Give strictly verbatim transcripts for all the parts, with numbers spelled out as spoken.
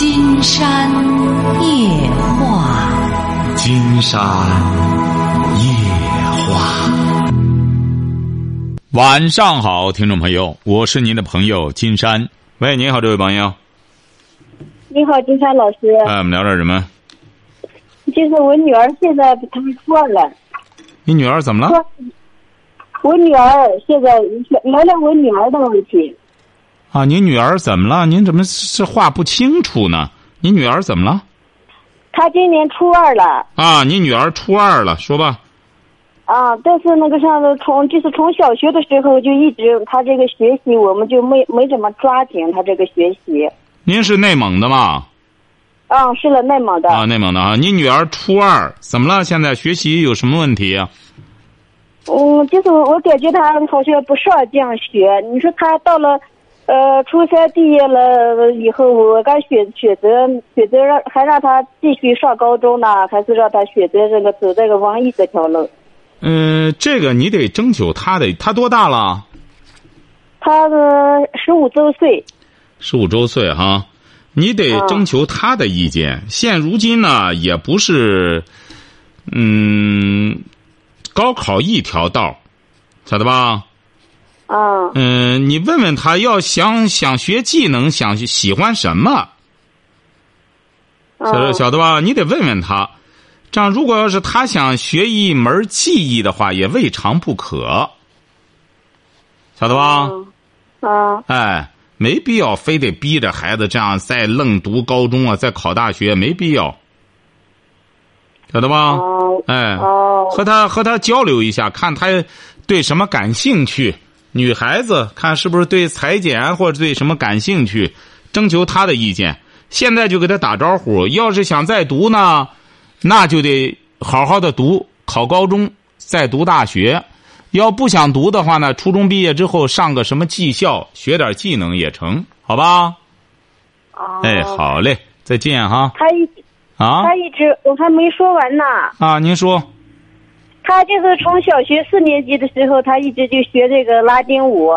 金山夜话，金山夜话。晚上好，听众朋友，我是您的朋友金山。喂，你好，这位朋友。你好，金山老师。哎，我们聊点什么？就是我女儿现在她初二了。你女儿怎么了？我女儿现在聊聊我女儿的问题。啊，您女儿怎么了？您怎么是话不清楚呢？您女儿怎么了？她今年初二了。啊，你女儿初二了，说吧。啊，但是那个上头从就是从小学的时候就一直她这个学习，我们就没没怎么抓紧她这个学习。您是内蒙的吗？嗯，是了，内蒙的。啊，内蒙的啊，你女儿初二，怎么了？现在学习有什么问题啊？嗯，就是我感觉她好像不上这样学。你说她到了。呃，初三毕业了以后，我该选选择选择让还让他继续上高中呢，还是让他选择这个走这个文艺这条路？嗯，这个你得征求他的。他多大了？他十五周岁。十五周岁哈，你得征求他的意见。嗯、现如今呢，也不是，嗯，高考一条道，晓得吧？嗯嗯，你问问他，要想想学技能，想喜欢什么，晓晓得吧？你得问问他。这样，如果要是他想学一门技艺的话，也未尝不可，晓得吧？嗯。嗯哎，没必要非得逼着孩子这样再愣读高中啊，再考大学，没必要，晓得吧？嗯、哎，嗯、和他和他交流一下，看他对什么感兴趣。女孩子看是不是对裁剪或者对什么感兴趣，征求她的意见。现在就给她打招呼，要是想再读呢，那就得好好的读，考高中再读大学。要不想读的话呢，初中毕业之后上个什么技校，学点技能也成，好吧？哦、哎，好嘞，再见哈。他一啊，他一直我还没说完呢。啊，您说。他就是从小学四年级的时候，他一直就学这个拉丁舞。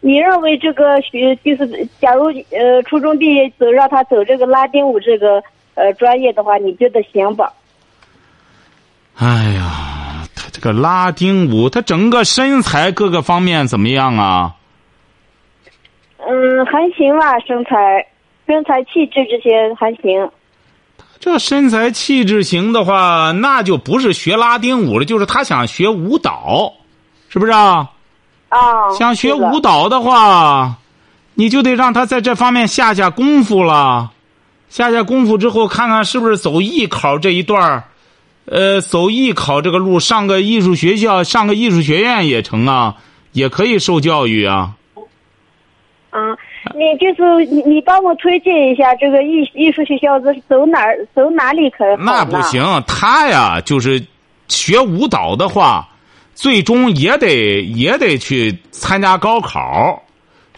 你认为这个学就是，假如呃初中毕业走让他走这个拉丁舞这个呃专业的话，你觉得行吧？哎呀，他这个拉丁舞，他整个身材各个方面怎么样啊？嗯，还行吧，身材、身材、气质这些还行。这身材气质型的话，那就不是学拉丁舞了，就是他想学舞蹈，是不是啊？啊，想学舞蹈的话，你就得让他在这方面下下功夫了。下下功夫之后，看看是不是走艺考这一段，呃，走艺考这个路，上个艺术学校，上个艺术学院也成啊，也可以受教育啊。嗯。你就是你，你帮我推荐一下这个艺艺术学校子走哪儿走哪里可好？那不行，他呀，就是学舞蹈的话，最终也得也得去参加高考。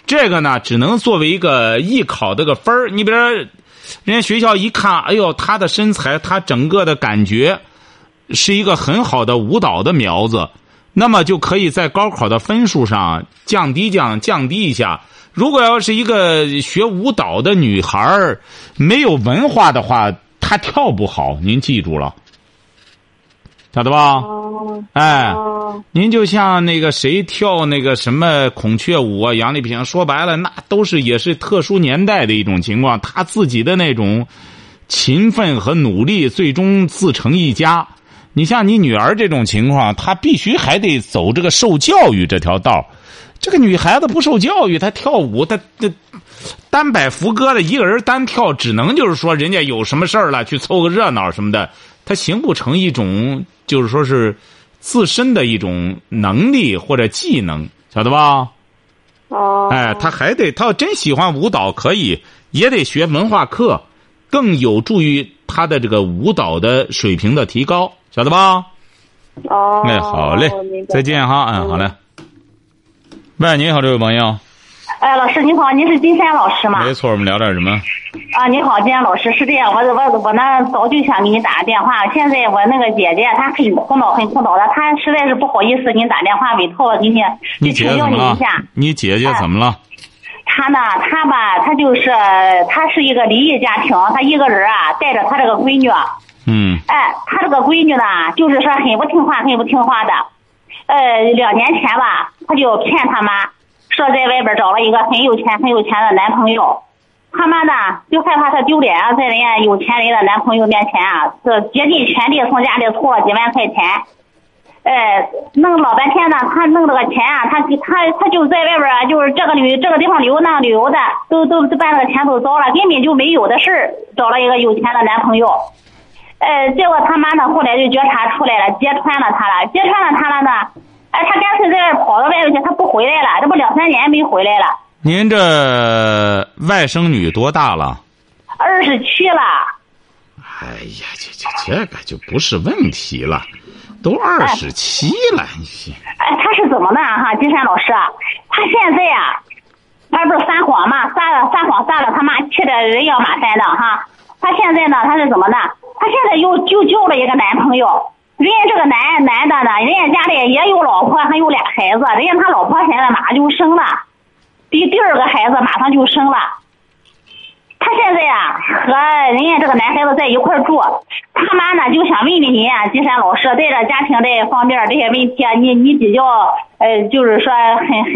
这个呢，只能作为一个艺考这个分儿。你比如说，人家学校一看，哎呦，他的身材，他整个的感觉是一个很好的舞蹈的苗子，那么就可以在高考的分数上降低降降低一下。如果要是一个学舞蹈的女孩没有文化的话，她跳不好，您记住了，晓得吧？哎，您就像那个谁跳那个什么孔雀舞啊、杨丽萍，说白了那都是也是特殊年代的一种情况，她自己的那种勤奋和努力最终自成一家。你像你女儿这种情况，她必须还得走这个受教育这条道。这个女孩子不受教育，她跳舞，她她单摆福歌的一个人单跳，只能就是说人家有什么事儿了去凑个热闹什么的，她形不成一种就是说是自身的一种能力或者技能，晓得吧？哦，哎，她还得，她要真喜欢舞蹈可以，也得学文化课，更有助于她的这个舞蹈的水平的提高，晓得吧？哦，哎，好嘞，再见哈，嗯，好嘞。喂，你好，这位朋友。哎，老师你好，您是金山老师吗？没错，我们聊点什么？啊，你好，金山老师，是这样，我我我呢早就想给你打个电话，现在我那个姐姐她很苦恼，很苦恼的，她实在是不好意思给你打电话，委托我给你，你请教你一下。你姐姐怎么了？哎，他呢，他吧，他就是他是一个离异家庭，他一个人啊带着他这个闺女。嗯。哎，他这个闺女呢，就是说很不听话，很不听话的。呃，两年前吧，他就骗他妈，说在外边找了一个很有钱、很有钱的男朋友。他妈呢，就害怕他丢脸啊，在人家有钱人的男朋友面前啊，是竭尽全力从家里凑了几万块钱。哎，弄老半天呢，他弄这个钱啊，他他他就在外边啊，就是这个旅这个地方旅游那个旅游的，都都都把那个钱都糟了，根本就没有的事儿，找了一个有钱的男朋友。哎，结果他妈呢，后来就觉察出来了，揭穿了他了，揭穿了他了呢，哎，他干脆在外跑到外面去，他不回来了，这不两三年没回来了。您这外甥女多大了？二十七了。哎呀，这这这个就不是问题了。都二十七了，你哎，他是怎么的哈、啊？金山老师，他现在呀、啊，他不是撒谎嘛，撒了撒谎撒了，他妈气得人仰马翻的哈。他现在呢，他是怎么的？他现在又就交了一个男朋友，人家这个男男的呢，人家家里也有老婆，还有俩孩子，人家他老婆现在马上就生了，第第二个孩子马上就生了。他现在呀、啊、和人家这个男孩子在一块住，他妈呢就想问问您啊，金山老师，对着家庭这方面这些问题啊，你你比较呃，就是说很很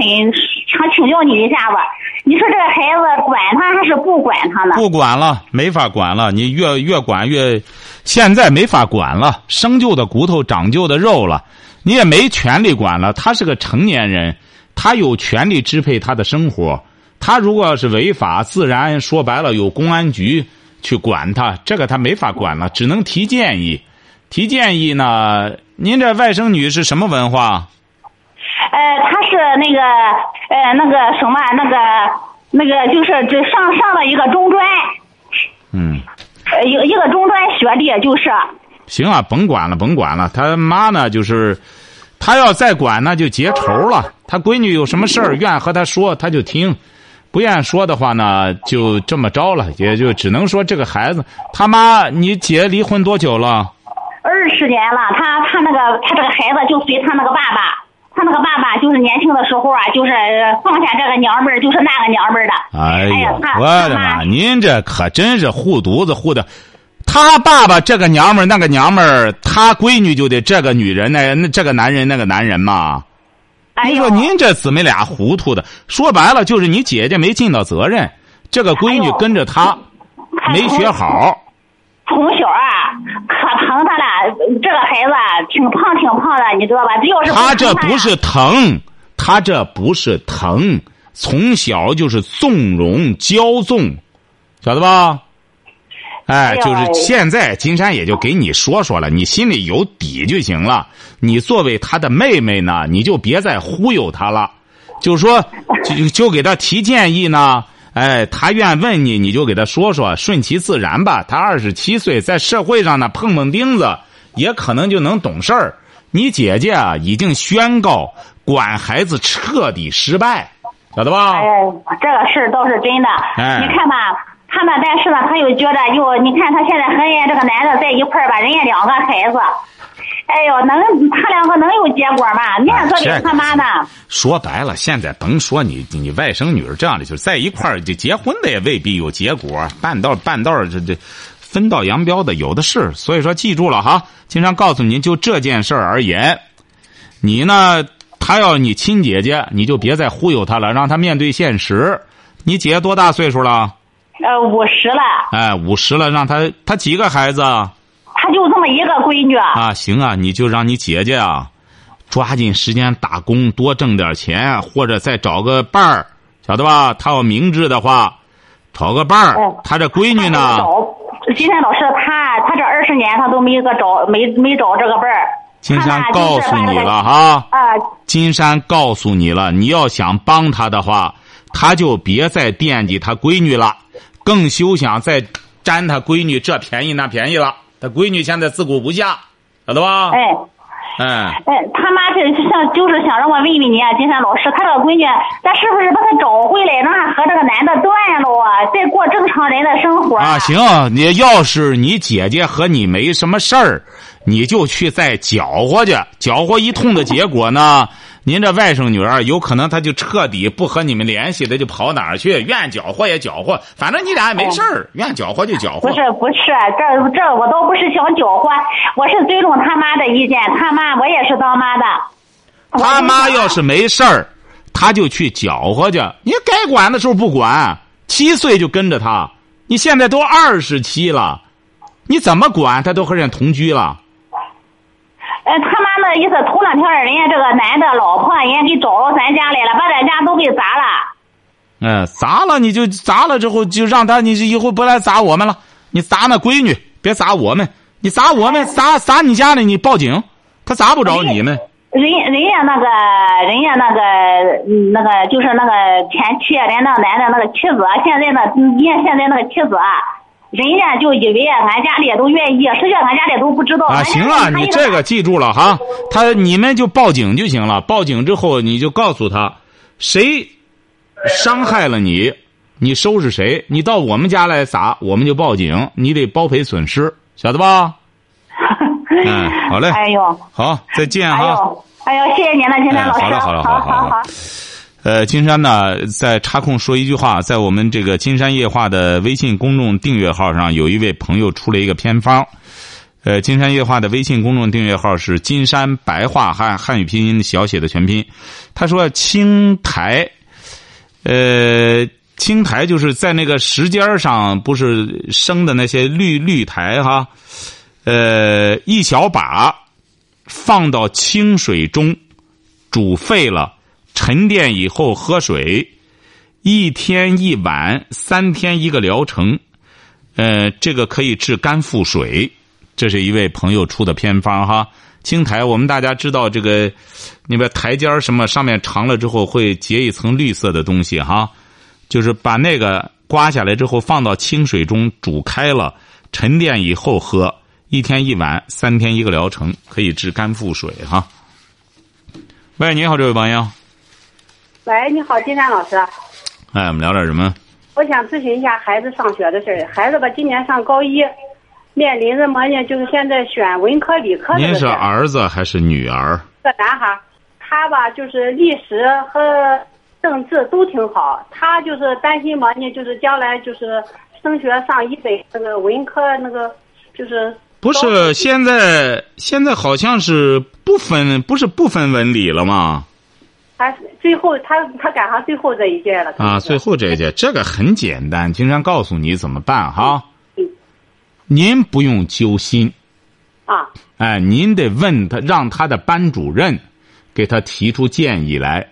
想请教你一下吧。你说这个孩子管他还是不管他呢？不管了，没法管了。你越越管越，现在没法管了，生旧的骨头长旧的肉了，你也没权利管了。他是个成年人，他有权利支配他的生活。他如果是违法，自然说白了有公安局去管他，这个他没法管了，只能提建议。提建议呢，您这外甥女是什么文化？呃，她是那个呃那个什么那个那个就是只上上了一个中专。嗯。呃，一个一个中专学历就是。行啊，甭管了，甭管了。他妈呢，就是他要再管那就结仇了。他闺女有什么事儿，愿和他说，他就听。不愿说的话呢，就这么着了，也就只能说这个孩子。他妈，你姐离婚多久了？二十年了。他他那个他这个孩子就随他那个爸爸，他那个爸爸就是年轻的时候啊，就是放下这个娘们儿，就是那个娘们儿的。哎呀，我的妈！您这可真是护犊子护的。他爸爸这个娘们儿那个娘们儿，他闺女就得这个女人那那这个男人那个男人嘛。你说您这姊妹俩糊涂的，说白了就是你姐姐没尽到责任，这个闺女跟着她没学好。从小啊可疼她了，这个孩子挺胖挺胖的，你知道吧？她这不是疼，她这不是疼，从小就是纵容骄纵，晓得吧？哎，就是现在金山也就给你说说了，你心里有底就行了。你作为他的妹妹呢，你就别再忽悠他了，就说就就给他提建议呢。哎，他愿问你，你就给他说说，顺其自然吧。他二十七岁，在社会上呢碰碰钉子，也可能就能懂事儿。你姐姐啊，已经宣告管孩子彻底失败，晓得吧？哎，这个事都是真的。哎，你看吧。他呢？但是呢，他又觉得又，你看他现在和人家这个男的在一块儿吧，人家两个孩子，哎呦，能他两个能有结果吗？你看这里他妈呢、哎？说白了，现在甭说你你外甥女儿这样的，就是在一块儿就结婚的也未必有结果，半道半道这这分道扬镳的有的是。所以说，记住了哈，经常告诉您，就这件事而言，你呢，他要你亲姐姐，你就别再忽悠他了，让他面对现实。你姐多大岁数了？呃，五十了。哎，五十了，让他他几个孩子？他就这么一个闺女。啊，行啊，你就让你姐姐啊，抓紧时间打工，多挣点钱，或者再找个伴儿，晓得吧？他要明智的话，找个伴儿。他、哦、这闺女呢？金山老师，他他这二十年他都没个找，没没找这个伴儿。金山告诉你了哈。啊。金山告诉你了，你要想帮他的话，他就别再惦记他闺女了。更休想再沾他闺女这便宜那便宜了，他闺女现在自顾不暇，晓得吧？哎，哎，哎，他妈这像就是想让我问问你啊，金山老师，他这个闺女，咱是不是把她找回来，让她和这个男的断了啊，再过正常人的生活啊？啊行，你要是你姐姐和你没什么事儿，你就去再搅和去，搅和一通的结果呢，您这外甥女儿有可能她就彻底不和你们联系的，就跑哪儿去，愿搅和也搅和，反正你俩也没事儿，愿搅和就搅和。不是不是，这这我都不是想搅和，我是尊重他妈的意见，他妈我也是当妈的。他妈要是没事儿，他就去搅和去，你该管的时候不管，七岁就跟着他，你现在都二十七了，你怎么管他都和人同居了。呃，他妈的意思，头两天人家这个男的老婆，人家给找到咱家来了，把咱家都给砸了。嗯、呃，砸了你就砸了，之后就让他，你以后不来砸我们了，你砸那闺女，别砸我们，你砸我们，砸砸你家里，你报警，他砸不着你们。人人家那个人家那个那个就是那个前妻，人家那个男的那个妻子，现在呢，人家现在那个妻子，人家就以为俺家里也都愿意，实际上俺家里都不知道。啊，行了，你这个记住了哈，他你们就报警就行了。报警之后你就告诉他，谁伤害了你，你收拾谁，你到我们家来砸，我们就报警，你得包赔损失，晓得吧？嗯，好嘞。哎呦，好，再见哈。哎呦，哎呦，谢谢您了，金山老师。哎、好了，好了，好了，好了。好好呃，金山呢，在插空说一句话，在我们这个金山夜话的微信公众订阅号上，有一位朋友出了一个偏方。呃，金山夜话的微信公众订阅号是金山白话汉汉语拼音小写的全拼。他说青苔，呃，青苔就是在那个石尖上，不是生的那些绿绿苔哈，呃，一小把放到清水中煮沸了。沉淀以后喝水，一天一碗，三天一个疗程，呃，这个可以治肝腹水，这是一位朋友出的偏方哈。青苔，我们大家知道这个，你把苔尖什么上面长了之后会结一层绿色的东西哈，就是把那个刮下来之后放到清水中煮开了，沉淀以后喝，一天一碗，三天一个疗程，可以治肝腹水哈。喂，你好，这位朋友。喂，你好，金山老师。哎，我们聊点什么？我想咨询一下孩子上学的事儿。孩子吧，今年上高一，面临着么呢？就是现在选文科、理科的。您是儿子还是女儿？这男孩，他吧就是历史和政治都挺好，他就是担心么呢？就是将来就是升学上一本那个文科那个就是。不是，现在现在好像是不分，不是不分文理了吗？他最后，他他赶上最后这一届了啊！最后这一届，这个很简单，金山告诉你怎么办哈。嗯，您不用揪心啊！哎，您得问他，让他的班主任给他提出建议来，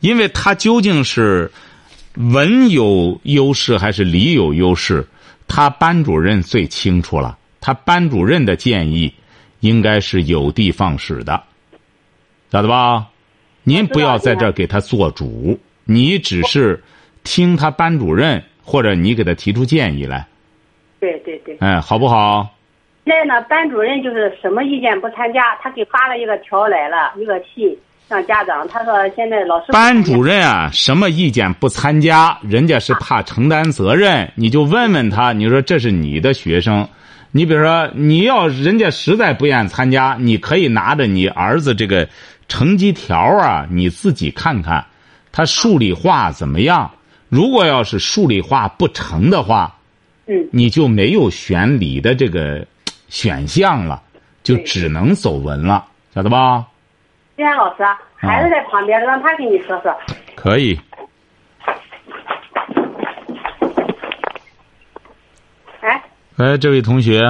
因为他究竟是文有优势还是理有优势，他班主任最清楚了。他班主任的建议应该是有的放矢的，晓得吧？您不要在这儿给他做主，你只是听他班主任，或者你给他提出建议来。对对对。哎，好不好？现在呢，班主任就是什么意见不参加，他给发了一个条来了，一个信让家长。他说现在老师班主任啊，什么意见不参加，人家是怕承担责任，你就问问他，你说这是你的学生。你比如说，你要人家实在不愿参加，你可以拿着你儿子这个成绩条啊，你自己看看，他数理化怎么样？如果要是数理化不成的话，嗯，你就没有选理的这个选项了，就只能走文了，晓得吧？金山老师，孩子在旁边，让他给你说说。可以。哎。哎，这位同学。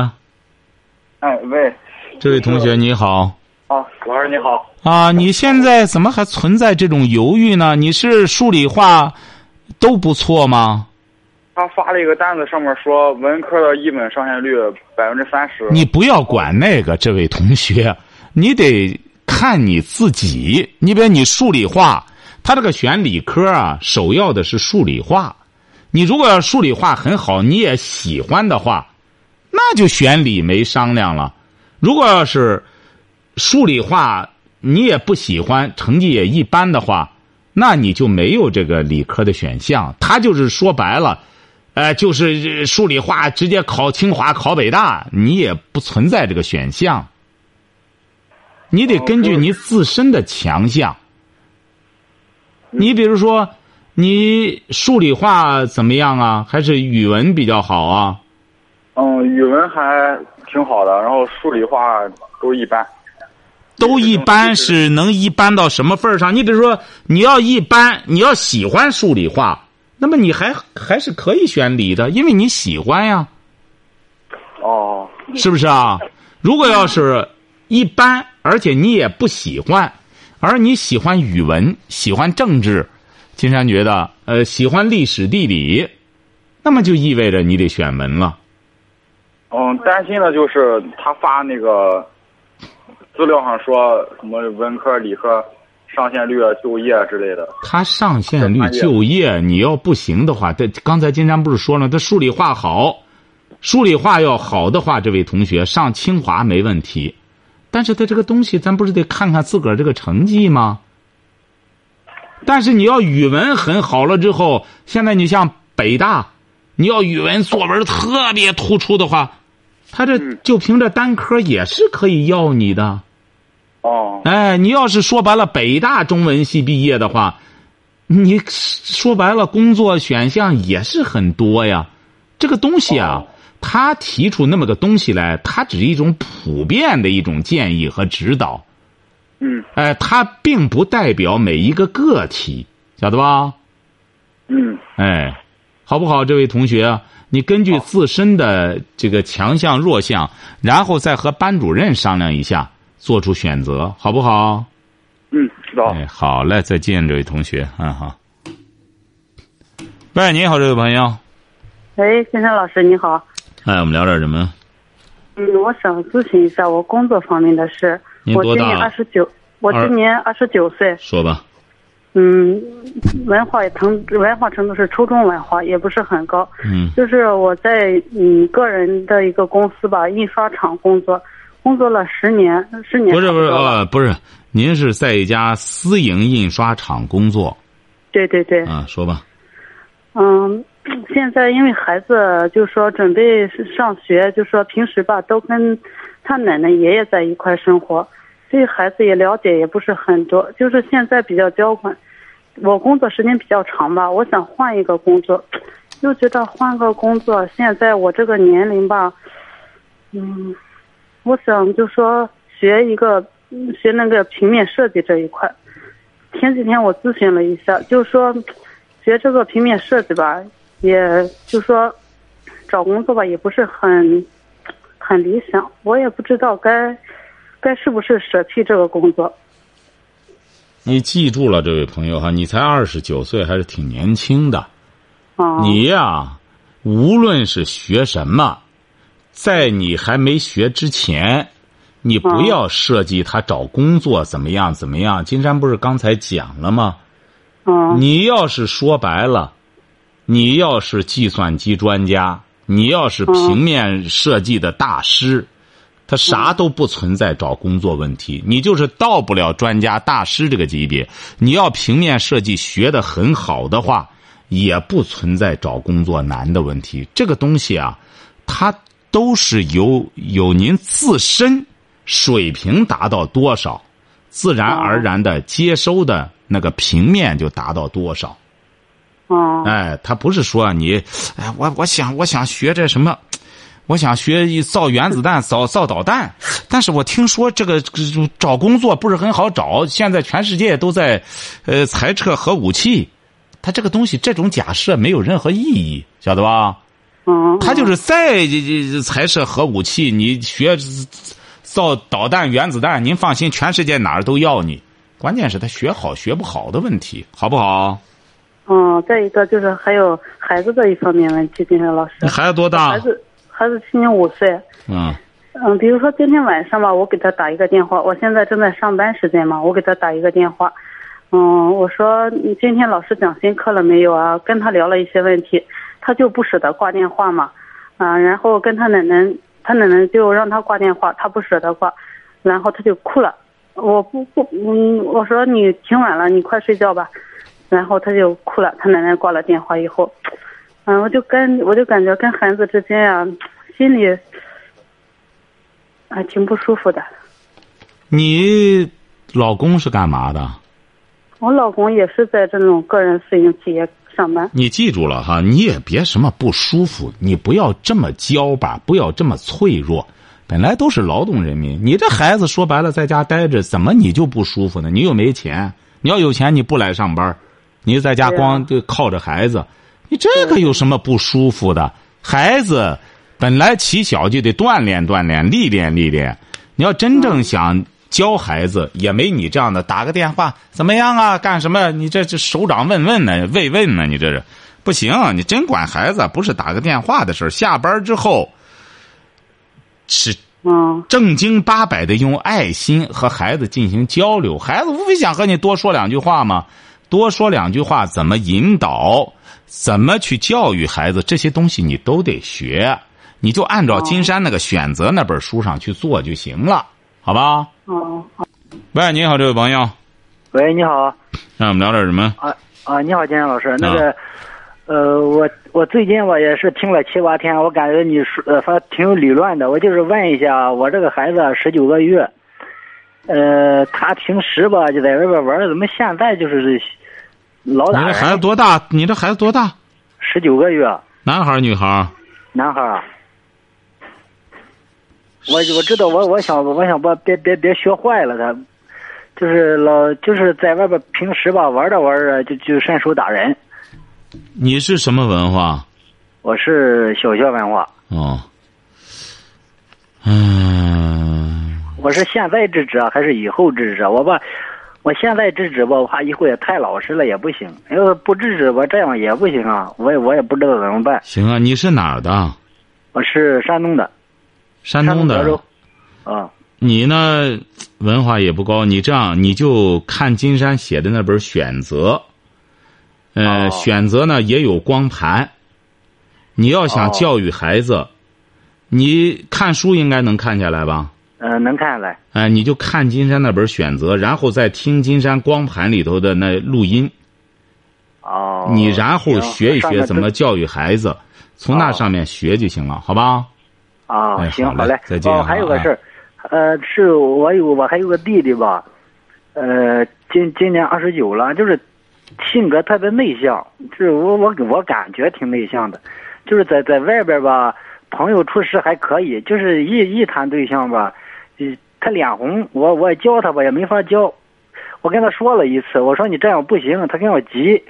哎，喂。这位同学，你好。啊，老师你好。啊，你现在怎么还存在这种犹豫呢？你是数理化都不错吗？他发了一个单子，上面说文科的一本上线率百分之三十。你不要管那个，这位同学，你得看你自己。你比如你数理化，他这个选理科啊，首要的是数理化。你如果要数理化很好，你也喜欢的话。那就选理没商量了。如果要是数理化你也不喜欢，成绩也一般的话，那你就没有这个理科的选项。他就是说白了，呃，就是数理化直接考清华考北大，你也不存在这个选项，你得根据你自身的强项。你比如说你数理化怎么样啊？还是语文比较好啊？嗯，语文还挺好的，然后数理化都一般。都一般是能一般到什么份儿上？你比如说你要一般，你要喜欢数理化，那么你还还是可以选理的，因为你喜欢呀。哦，是不是啊？如果要是一般，而且你也不喜欢，而你喜欢语文，喜欢政治，金山觉得呃喜欢历史地理，那么就意味着你得选文了。嗯，担心的就是他发那个资料上说什么文科理科上线率啊、就业之类的。他上线率就业你要不行的话，这刚才金山不是说了，他数理化好，数理化要好的话，这位同学上清华没问题，但是他这个东西咱不是得看看自个儿这个成绩吗？但是你要语文很好了之后，现在你像北大，你要语文作文特别突出的话，他这就凭着单科也是可以要你的。哦，哎，你要是说白了北大中文系毕业的话，你说白了工作选项也是很多呀。这个东西啊，他提出那么个东西来，他只是一种普遍的一种建议和指导。嗯，哎，他并不代表每一个个体，晓得吧？嗯，哎，好不好？这位同学，你根据自身的这个强项弱项，然后再和班主任商量一下，做出选择，好不好？嗯，知道。哎，好嘞，再见，这位同学。嗯，好。喂，你好，这位朋友。喂，先生老师，你好。哎，我们聊点什么？嗯，我想咨询一下我工作方面的事。您多大了？我今年二十九，我今年二十九岁。说吧。嗯，文化也程文化程度是初中文化，也不是很高。嗯，就是我在嗯个人的一个公司吧，印刷厂工作。工作了十年，十年不是不是啊、呃，不是，您是在一家私营印刷厂工作？对对对。啊，说吧。嗯，现在因为孩子就说准备上学，就说平时吧都跟他奶奶爷爷在一块生活，对孩子也了解也不是很多，就是现在比较娇惯。我工作时间比较长吧，我想换一个工作，又觉得换个工作，现在我这个年龄吧，嗯。我想就说学一个学那个平面设计这一块，前几天我咨询了一下，就说学这个平面设计吧，也就说找工作吧也不是很很理想，我也不知道该该是不是舍弃这个工作。你记住了，这位朋友哈，你才二十九岁，还是挺年轻的。哦，你呀、啊，无论是学什么。在你还没学之前，你不要设计他找工作怎么样怎么样。金山不是刚才讲了吗？你要是说白了，你要是计算机专家，你要是平面设计的大师，他啥都不存在找工作问题，你就是到不了专家大师这个级别。你要平面设计学得很好的话，也不存在找工作难的问题。这个东西啊，它都是由有您自身水平达到多少，自然而然的接收的那个平面就达到多少。哦，哎，他不是说你，哎，我我想我想学这什么，我想学造原子弹、造造导弹，但是我听说这个找工作不是很好找，现在全世界都在，呃，裁撤核武器，他这个东西这种假设没有任何意义，晓得吧？他就是再裁撤核武器，你学造导弹、原子弹，您放心，全世界哪儿都要你。关键是他学好学不好的问题，好不好？嗯，再一个就是还有孩子这一方面问题，金山老师。你孩子多大？孩子孩子今年五岁。嗯嗯，比如说今天晚上吧，我给他打一个电话，我现在正在上班时间嘛，我给他打一个电话。嗯，我说你今天老师讲新课了没有啊？跟他聊了一些问题。他就不舍得挂电话嘛，啊、呃，然后跟他奶奶，他奶奶就让他挂电话，他不舍得挂，然后他就哭了。我不不，嗯，我说你挺晚了，你快睡觉吧。然后他就哭了，他奶奶挂了电话以后，嗯、呃，我就跟我就感觉跟孩子之间呀、啊，心里啊挺不舒服的。你老公是干嘛的？我老公也是在这种个人私营企业上班。你记住了哈，你也别什么不舒服，你不要这么娇吧，不要这么脆弱。本来都是劳动人民，你这孩子说白了在家待着，怎么你就不舒服呢？你又没钱，你要有钱你不来上班，你在家光靠着孩子，你这个有什么不舒服的？孩子本来起小就得锻炼锻炼，历练历练。你要真正想教孩子，也没你这样的打个电话怎么样啊，干什么，你这这首长问问呢，慰问呢，你这是不行、啊、你真管孩子不是打个电话的事，下班之后是正经八百的用爱心和孩子进行交流。孩子无非想和你多说两句话嘛，多说两句话怎么引导，怎么去教育孩子，这些东西你都得学，你就按照金山那个选择那本书上去做就行了，好吧？哦，好。喂，你好，这位朋友。喂，你好。让我们聊点什么？啊啊，你好，金山老师。那个，啊、呃，我我最近我也是听了七八天，我感觉你说呃，他挺有理论的。我就是问一下，我这个孩子十九个月，呃，他平时吧就在外边玩，怎么现在就是老打人？你这孩子多大？你这孩子多大？十九个月。男孩，女孩？男孩。我我知道，我我想我想把别别别学坏了他，就是老就是在外边平时吧玩着玩着就就伸手打人。你是什么文化？我是小学文化。哦。嗯。我是现在制止啊，还是以后制止？我吧，我现在制止吧，我怕以后也太老实了也不行。要是不制止吧，这样也不行啊。我也我也不知道怎么办。行啊，你是哪儿的？我是山东的。山东的，啊，你呢文化也不高，你这样你就看金山写的那本《选择》，呃，选择呢也有光盘。你要想教育孩子，你看书应该能看下来吧？呃，能看下来。哎，你就看金山那本《选择》，然后再听金山光盘里头的那录音。哦。你然后学一学怎么教育孩子，从那上面学就行了，好吧？啊、哎，行，好嘞，再见。哦，还有个事儿，呃，是我有我还有个弟弟吧，呃，今今年二十九了，就是性格特别内向，就是我我我感觉挺内向的，就是在在外边吧，朋友处事还可以，就是一一谈对象吧，他脸红，我我教他吧也没法教，我跟他说了一次，我说你这样不行，他跟我急，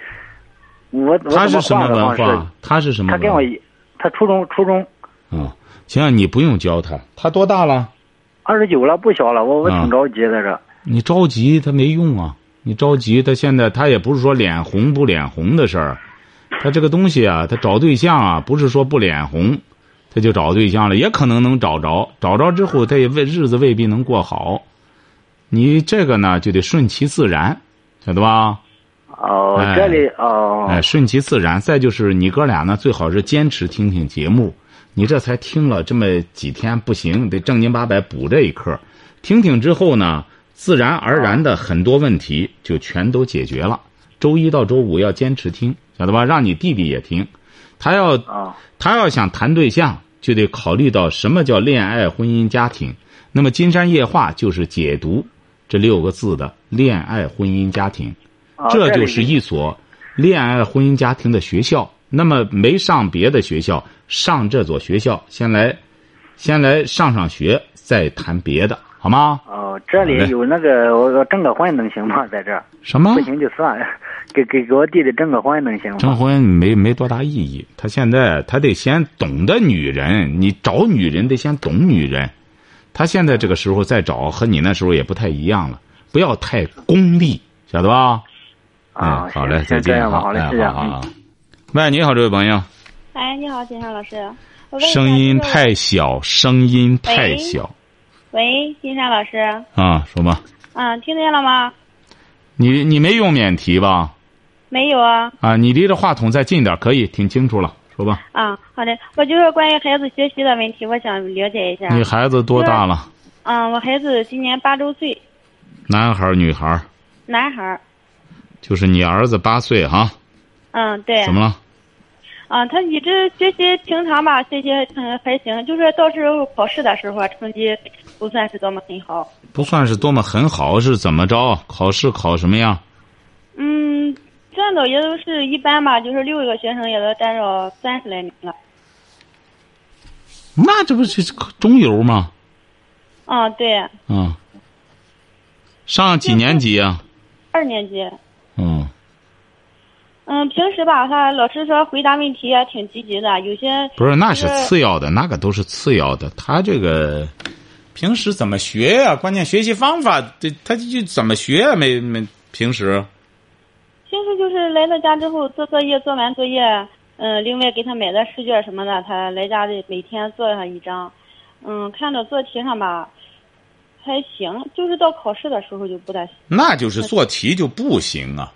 我他是什么文化？他是什么？他跟我他初中初中。嗯。行、啊，你不用教他。他多大了？二十九了，不小了。我我挺着急在这、啊。你着急他没用啊！你着急他现在他也不是说脸红不脸红的事儿，他这个东西啊，他找对象啊，不是说不脸红，他就找对象了，也可能能找着，找着之后他也未日子未必能过好。你这个呢就得顺其自然，晓得吧？哦，哎、这里哦，哎，顺其自然。再就是你哥俩呢，最好是坚持听听节目。你这才听了这么几天不行，得正经八百补这一课。听听之后呢，自然而然的很多问题就全都解决了。周一到周五要坚持听，晓得吧？让你弟弟也听，他要他要想谈对象，就得考虑到什么叫恋爱、婚姻、家庭。那么《金山夜话》就是解读这六个字的恋爱、婚姻、家庭，这就是一所恋爱、婚姻、家庭的学校。那么没上别的学校，上这所学校先来先来上上学，再谈别的，好吗？哦，这里有那个我征个婚能行吗？在这儿什么不行就算了，给给给我弟弟征个婚能行吗？征婚没没多大意义，他现在他得先懂得女人，你找女人得先懂女人，他现在这个时候再找和你那时候也不太一样了，不要太功利，晓得吧？啊、哦嗯，好嘞，再见，好嘞，谢谢啊。嗯，喂，你好，这位朋友。哎，你好，金山老师。声音太小，声音太小。喂，金山老师。啊，说吧。嗯，听见了吗？你你没用免提吧？没有啊。啊，你离着话筒再近点，可以听清楚了。说吧。啊，好的，我就是关于孩子学习的问题，我想了解一下。你孩子多大了？嗯，我孩子今年八周岁。男孩，女孩？男孩。就是你儿子八岁哈。嗯，对。怎么了？啊，他一直学习平常吧，学习嗯还行，就是到时候考试的时候啊，成绩不算是多么很好。不算是多么很好是怎么着？考试考什么样？嗯，占到也都是一般吧，就是六个学生也都占到三十来名了。那这不是中游吗？啊，对。嗯。上几年级啊？二年级。嗯。嗯，平时吧，他老师说回答问题也挺积极的，有些不是那是次要的，那个都是次要的。他这个平时怎么学呀、啊？关键学习方法，这他就怎么学啊？没没平时。平时就是来到家之后做作业，做完作业，嗯、呃，另外给他买的试卷什么的，他来家里每天做上一张。嗯，看到做题上吧，还行，就是到考试的时候就不太行。那就是做题就不行啊。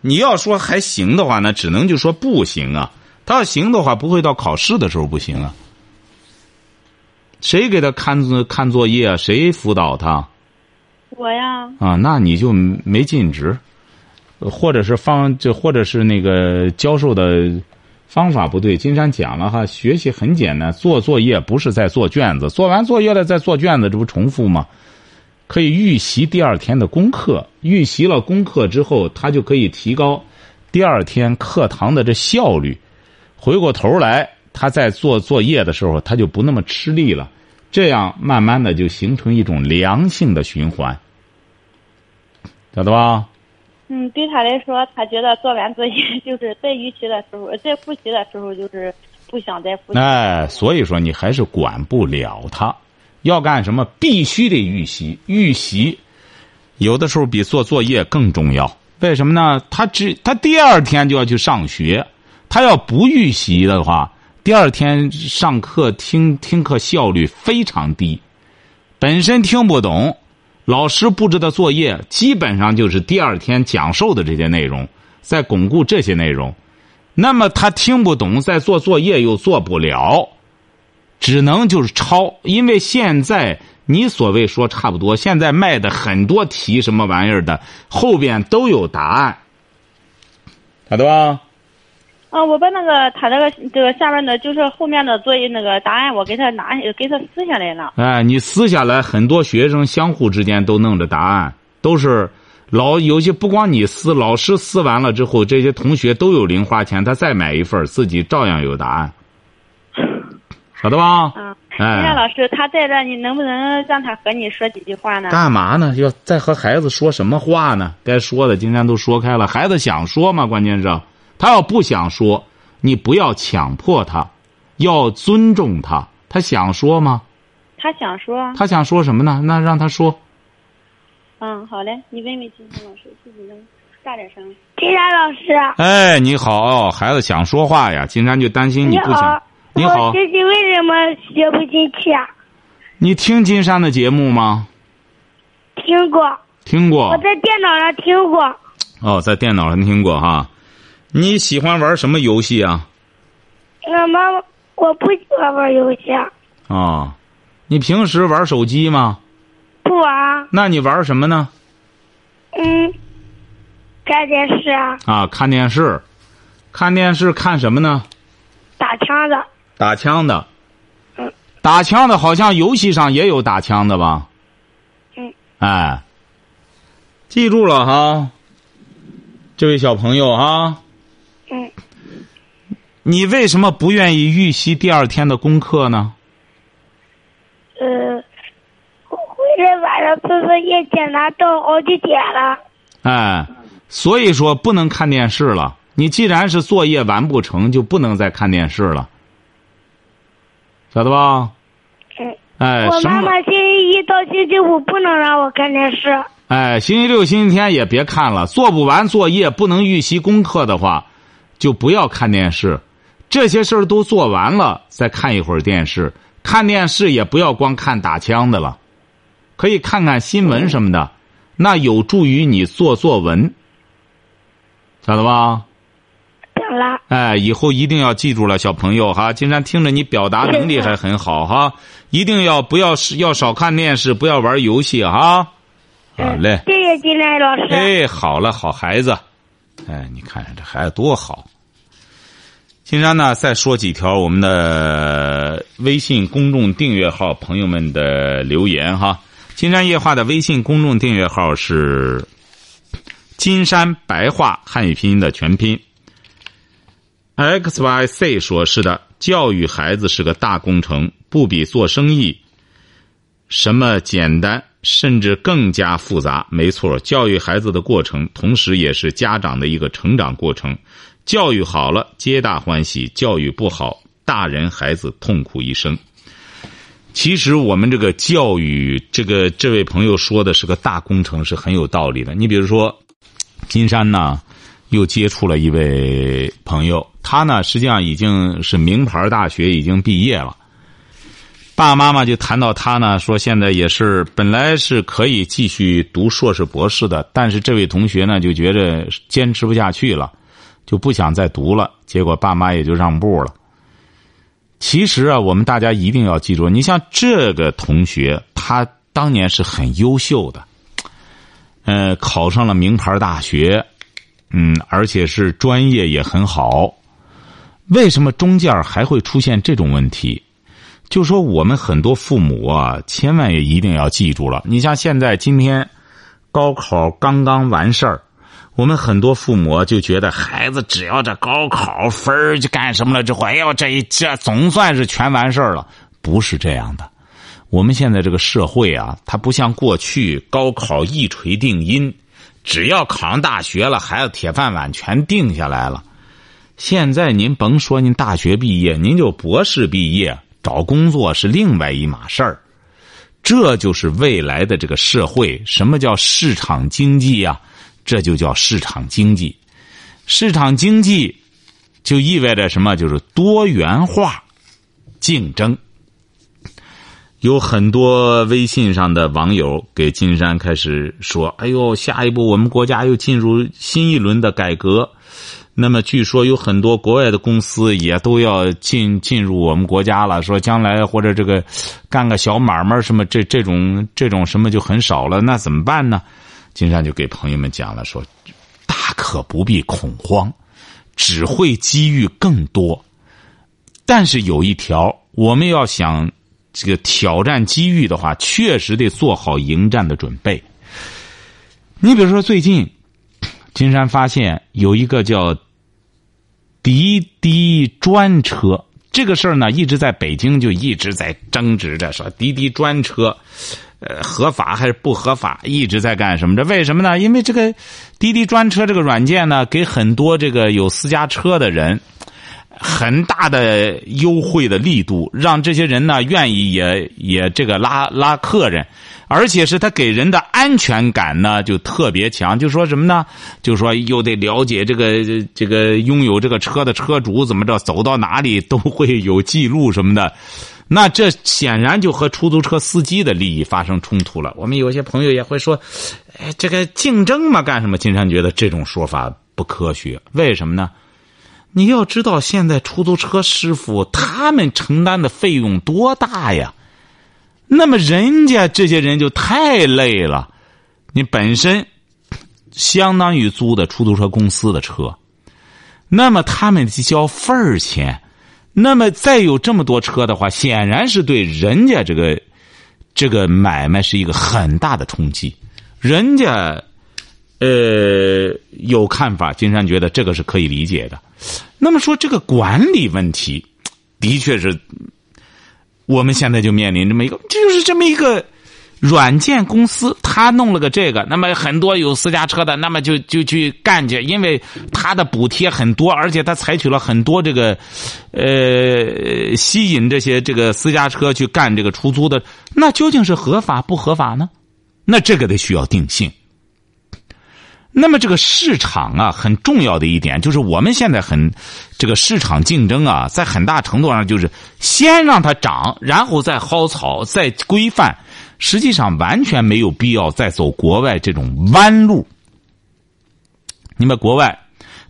你要说还行的话呢，只能就说不行啊。他要行的话，不会到考试的时候不行啊。谁给他看看作业啊？谁辅导他？我呀。啊，那你就没尽职，或者是方，就或者是那个教授的方法不对。金山讲了哈，学习很简单，做作业不是在做卷子，做完作业了再做卷子，这不重复吗？可以预习第二天的功课，预习了功课之后，他就可以提高第二天课堂的这效率。回过头来，他在做作业的时候，他就不那么吃力了。这样慢慢的就形成一种良性的循环，晓得吧？嗯，对他来说，他觉得做完作业就是在预习的时候，在复习的时候就是不想再复习。哎，所以说你还是管不了他。要干什么必须得预习，预习有的时候比做作业更重要。为什么呢？他只他第二天就要去上学，他要不预习的话，第二天上课听听课效率非常低，本身听不懂，老师布置的作业基本上就是第二天讲授的这些内容，在巩固这些内容。那么他听不懂，在做作业又做不了，只能就是抄。因为现在你所谓说差不多，现在卖的很多题什么玩意儿的后边都有答案，晓得吧？啊，我把那个他那个这个下面的就是后面的作业那个答案，我给他拿给他撕下来了。哎，你撕下来，很多学生相互之间都弄着答案，都是老有些不光你撕，老师撕完了之后，这些同学都有零花钱，他再买一份，自己照样有答案。晓得吧？嗯，哎，那老师他在这，你能不能让他和你说几句话呢？干嘛呢？要再和孩子说什么话呢？该说的今天都说开了，孩子想说嘛，关键是他要不想说，你不要强迫他，要尊重他。他想说吗？他想说。他想说什么呢？那让他说。嗯，好嘞，你问问金山老师，自己能大点声。金山老师。哎，你好、哦，孩子想说话呀，金山就担心你不想。你好，我自己为什么学不进去啊？你听金山的节目吗？听过。听过。我在电脑上听过。哦，在电脑上听过哈。你喜欢玩什么游戏啊？那妈妈，我不喜欢玩游戏。啊、哦，你平时玩手机吗？不玩。那你玩什么呢？嗯，看电视啊。啊，看电视，看电视看什么呢？打枪的。打枪的，嗯，打枪的好像游戏上也有打枪的吧？嗯，哎，记住了哈，这位小朋友哈。嗯。你为什么不愿意预习第二天的功课呢？嗯，回来晚上做作业检查到好几点了。哎，所以说不能看电视了。你既然是作业完不成，就不能再看电视了。晓得吧？嗯。哎，我妈妈星期一到星期五不能让我看电视。哎，星期六、星期天也别看了。做不完作业，不能预习功课的话，就不要看电视。这些事儿都做完了，再看一会儿电视。看电视也不要光看打枪的了，可以看看新闻什么的，那有助于你做作文。晓得吧？哎，以后一定要记住了，小朋友哈。金山听着你表达能力还很好哈，一定要不要要少看电视，不要玩游戏哈。好嘞，谢谢金山老师。哎，好了，好孩子。哎，你看这孩子多好。金山呢，再说几条我们的微信公众订阅号朋友们的留言哈。金山夜话的微信公众订阅号是金山白话汉语拼音的全拼。X Y C 说是的，教育孩子是个大工程，不比做生意什么简单，甚至更加复杂。没错，教育孩子的过程，同时也是家长的一个成长过程。教育好了，皆大欢喜；教育不好，大人孩子痛苦一生。其实我们这个教育，这个这位朋友说的是个大工程，是很有道理的。你比如说，金山呢，又接触了一位朋友，他呢实际上已经是名牌大学已经毕业了。爸爸妈妈就谈到他呢，说现在也是本来是可以继续读硕士博士的，但是这位同学呢就觉着坚持不下去了，就不想再读了，结果爸妈也就让步了。其实啊，我们大家一定要记住，你像这个同学，他当年是很优秀的，呃，考上了名牌大学，嗯，而且是专业也很好，为什么中间还会出现这种问题？就说我们很多父母啊，千万也一定要记住了。你像现在今天高考刚刚完事儿，我们很多父母就觉得孩子只要这高考分儿就干什么了，之后哎呦这一这总算是全完事儿了。不是这样的，我们现在这个社会啊，它不像过去高考一锤定音，只要考上大学了，孩子铁饭碗全定下来了。现在您甭说您大学毕业，您就博士毕业，找工作是另外一码事儿。这就是未来的这个社会，什么叫市场经济啊？这就叫市场经济。市场经济就意味着什么？就是多元化竞争。有很多微信上的网友给金山开始说，哎呦，下一步我们国家又进入新一轮的改革，那么据说有很多国外的公司也都要进进入我们国家了，说将来或者这个干个小买卖什么，这这种这种什么就很少了，那怎么办呢？金山就给朋友们讲了，说大可不必恐慌，只会机遇更多。但是有一条，我们要想这个挑战机遇的话，确实得做好迎战的准备。你比如说最近金山发现有一个叫滴滴专车，这个事儿呢，一直在北京就一直在争执着，说滴滴专车，呃，合法还是不合法，一直在干什么？这为什么呢？因为这个滴滴专车这个软件呢，给很多这个有私家车的人很大的优惠的力度，让这些人呢愿意也也这个拉拉客人，而且是他给人的安全感呢就特别强。就说什么呢？就说又得了解这个这个拥有这个车的车主怎么着，走到哪里都会有记录什么的。那这显然就和出租车司机的利益发生冲突了。我们有些朋友也会说，哎，这个竞争嘛，干什么？金山觉得这种说法不科学。为什么呢？你要知道，现在出租车师傅他们承担的费用多大呀？那么人家这些人就太累了。你本身相当于租的出租车公司的车，那么他们交份儿钱。那么再有这么多车的话，显然是对人家这个这个买卖是一个很大的冲击。人家呃有看法，金山觉得这个是可以理解的。那么说这个管理问题，的确是我们现在就面临这么一个，这就是这么一个软件公司，他弄了个这个，那么很多有私家车的，那么就就去干去，因为他的补贴很多，而且他采取了很多这个，呃，吸引这些这个私家车去干这个出租的，那究竟是合法不合法呢？那这个得需要定性。那么这个市场啊，很重要的一点就是我们现在很这个市场竞争啊，在很大程度上就是先让它涨，然后再薅草，再规范。实际上完全没有必要再走国外这种弯路。你们国外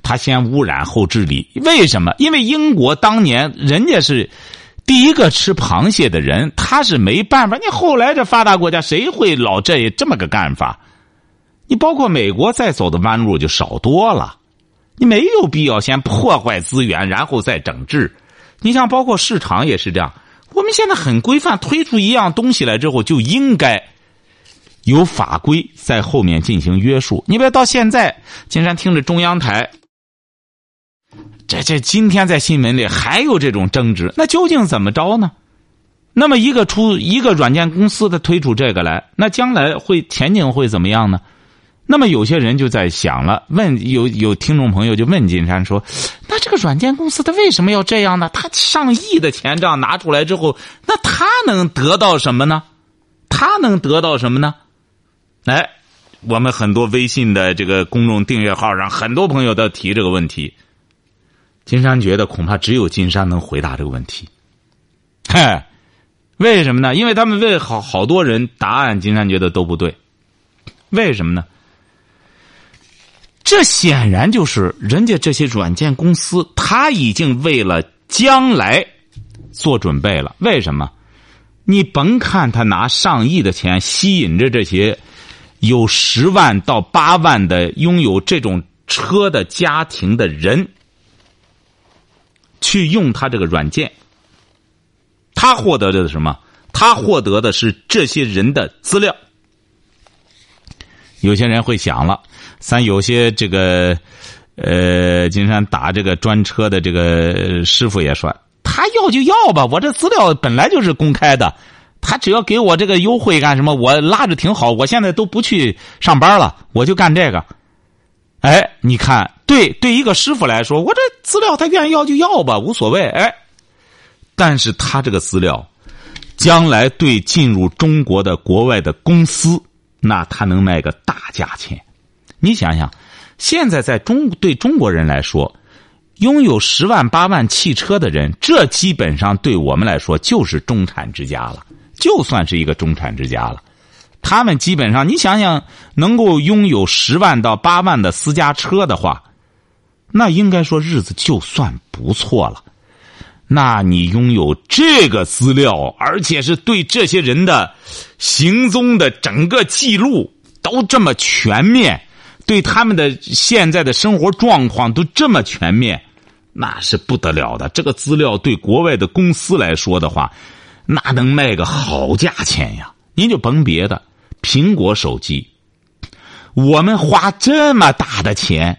他先污染后治理，为什么？因为英国当年人家是第一个吃螃蟹的人，他是没办法。你后来这发达国家谁会老这这么个干法？你包括美国再走的弯路就少多了。你没有必要先破坏资源然后再整治。你像包括市场也是这样，我们现在很规范，推出一样东西来之后就应该有法规在后面进行约束。你别到现在金山听着中央台这这今天在新闻里还有这种争执，那究竟怎么着呢？那么一个出一个软件公司的推出这个来，那将来会前景会怎么样呢？那么有些人就在想了，问有有听众朋友就问金山说，那这个软件公司他为什么要这样呢？他上亿的钱这样拿出来之后，那他能得到什么呢？他能得到什么呢？哎，我们很多微信的这个公众订阅号上，很多朋友都提这个问题。金山觉得恐怕只有金山能回答这个问题。嘿，为什么呢？因为他们为好好多人答案，金山觉得都不对。为什么呢？这显然就是人家这些软件公司他已经为了将来做准备了。为什么？你甭看他拿上亿的钱吸引着这些有十万到八万的拥有这种车的家庭的人去用他这个软件，他获得的是什么？他获得的是这些人的资料。有些人会想了，三有些这个呃金山打这个专车的这个师傅也说，他要就要吧，我这资料本来就是公开的，他只要给我这个优惠干什么，我拉着挺好，我现在都不去上班了，我就干这个。哎，你看对对一个师傅来说，我这资料他愿意要就要吧，无所谓。哎，但是他这个资料将来对进入中国的国外的公司，那他能卖个大价钱。你想想，现在在中对中国人来说，拥有十万八万汽车的人，这基本上对我们来说就是中产之家了，就算是一个中产之家了。他们基本上，你想想，能够拥有十万到八万的私家车的话，那应该说日子就算不错了。那你拥有这个资料，而且是对这些人的行踪的整个记录都这么全面，对他们的现在的生活状况都这么全面，那是不得了的。这个资料对国外的公司来说的话，那能卖个好价钱呀。您就甭别的，苹果手机我们花这么大的钱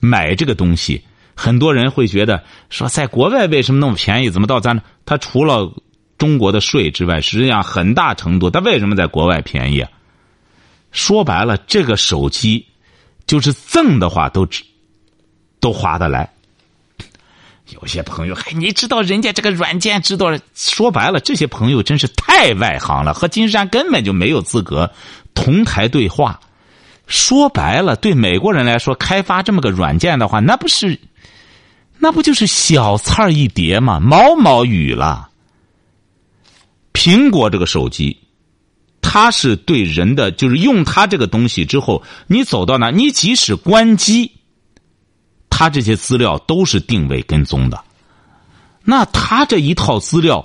买这个东西，很多人会觉得说，在国外为什么那么便宜，怎么到咱这？他除了中国的税之外，实际上很大程度他为什么在国外便宜啊？说白了，这个手机就是赠的话都都划得来。有些朋友，哎，你知道人家这个软件知道了，说白了，这些朋友真是太外行了，和金山根本就没有资格同台对话。说白了，对美国人来说，开发这么个软件的话，那不是那不就是小菜一碟吗？毛毛雨了。苹果这个手机，它是对人的，就是用它这个东西之后，你走到哪，你即使关机，它这些资料都是定位跟踪的。那它这一套资料，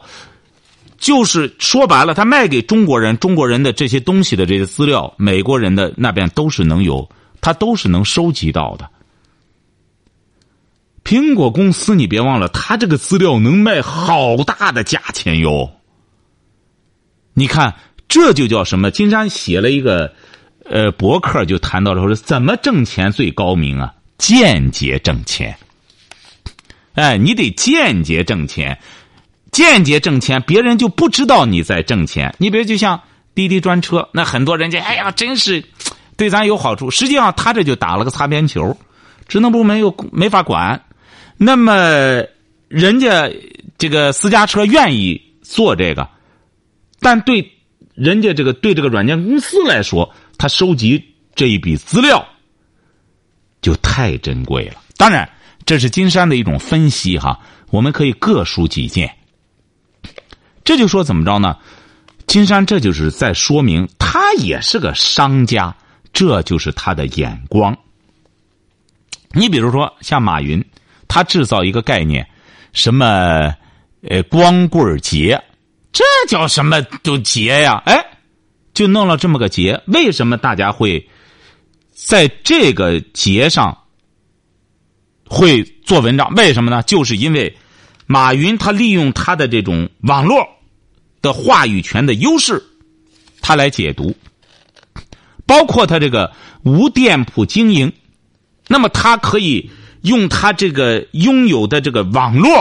就是说白了，它卖给中国人，中国人的这些东西的这些资料，美国人的那边都是能有，它都是能收集到的。苹果公司，你别忘了，他这个资料能卖好大的价钱哟。你看，这就叫什么？金山写了一个呃博客，就谈到了说，怎么挣钱最高明啊？间接挣钱。哎，你得间接挣钱，间接挣钱，别人就不知道你在挣钱。你别就像滴滴专车，那很多人家哎呀，真是对咱有好处。实际上，他这就打了个擦边球，职能部没有没法管。那么人家这个私家车愿意做这个，但对人家这个对这个软件公司来说，他收集这一笔资料就太珍贵了。当然，这是金山的一种分析哈，我们可以各抒己见。这就说怎么着呢？金山这就是在说明，他也是个商家，这就是他的眼光。你比如说像马云，他制造一个概念，什么呃光棍节，这叫什么就节呀？哎，就弄了这么个节。为什么大家会在这个节上会做文章。为什么呢？就是因为马云他利用他的这种网络的话语权的优势，他来解读，包括他这个无店铺经营，那么他可以用他这个拥有的这个网络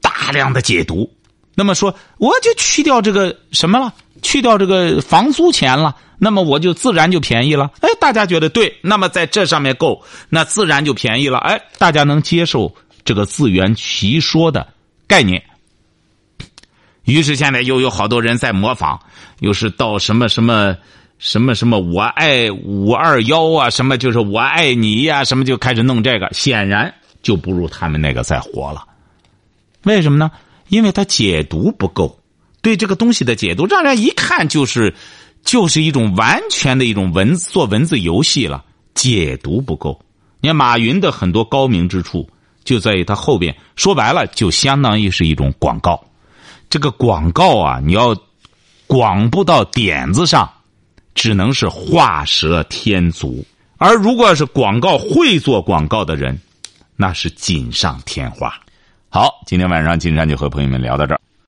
大量的解读。那么说我就去掉这个什么了，去掉这个房租钱了，那么我就自然就便宜了。哎，大家觉得对，那么在这上面购，那自然就便宜了。哎，大家能接受这个自圆其说的概念。于是现在又有好多人在模仿，又是到什么什么什么什么我爱五二幺啊，什么就是我爱你呀、啊，什么就开始弄这个，显然就不如他们那个再活了。为什么呢？因为他解读不够，对这个东西的解读，让人一看就是就是一种完全的一种文字做文字游戏了，解读不够。你看马云的很多高明之处就在于他后边说白了就相当于是一种广告。这个广告啊，你要广不到点子上，只能是画蛇添足。而如果是广告会做广告的人，那是锦上添花。好，今天晚上金山就和朋友们聊到这儿。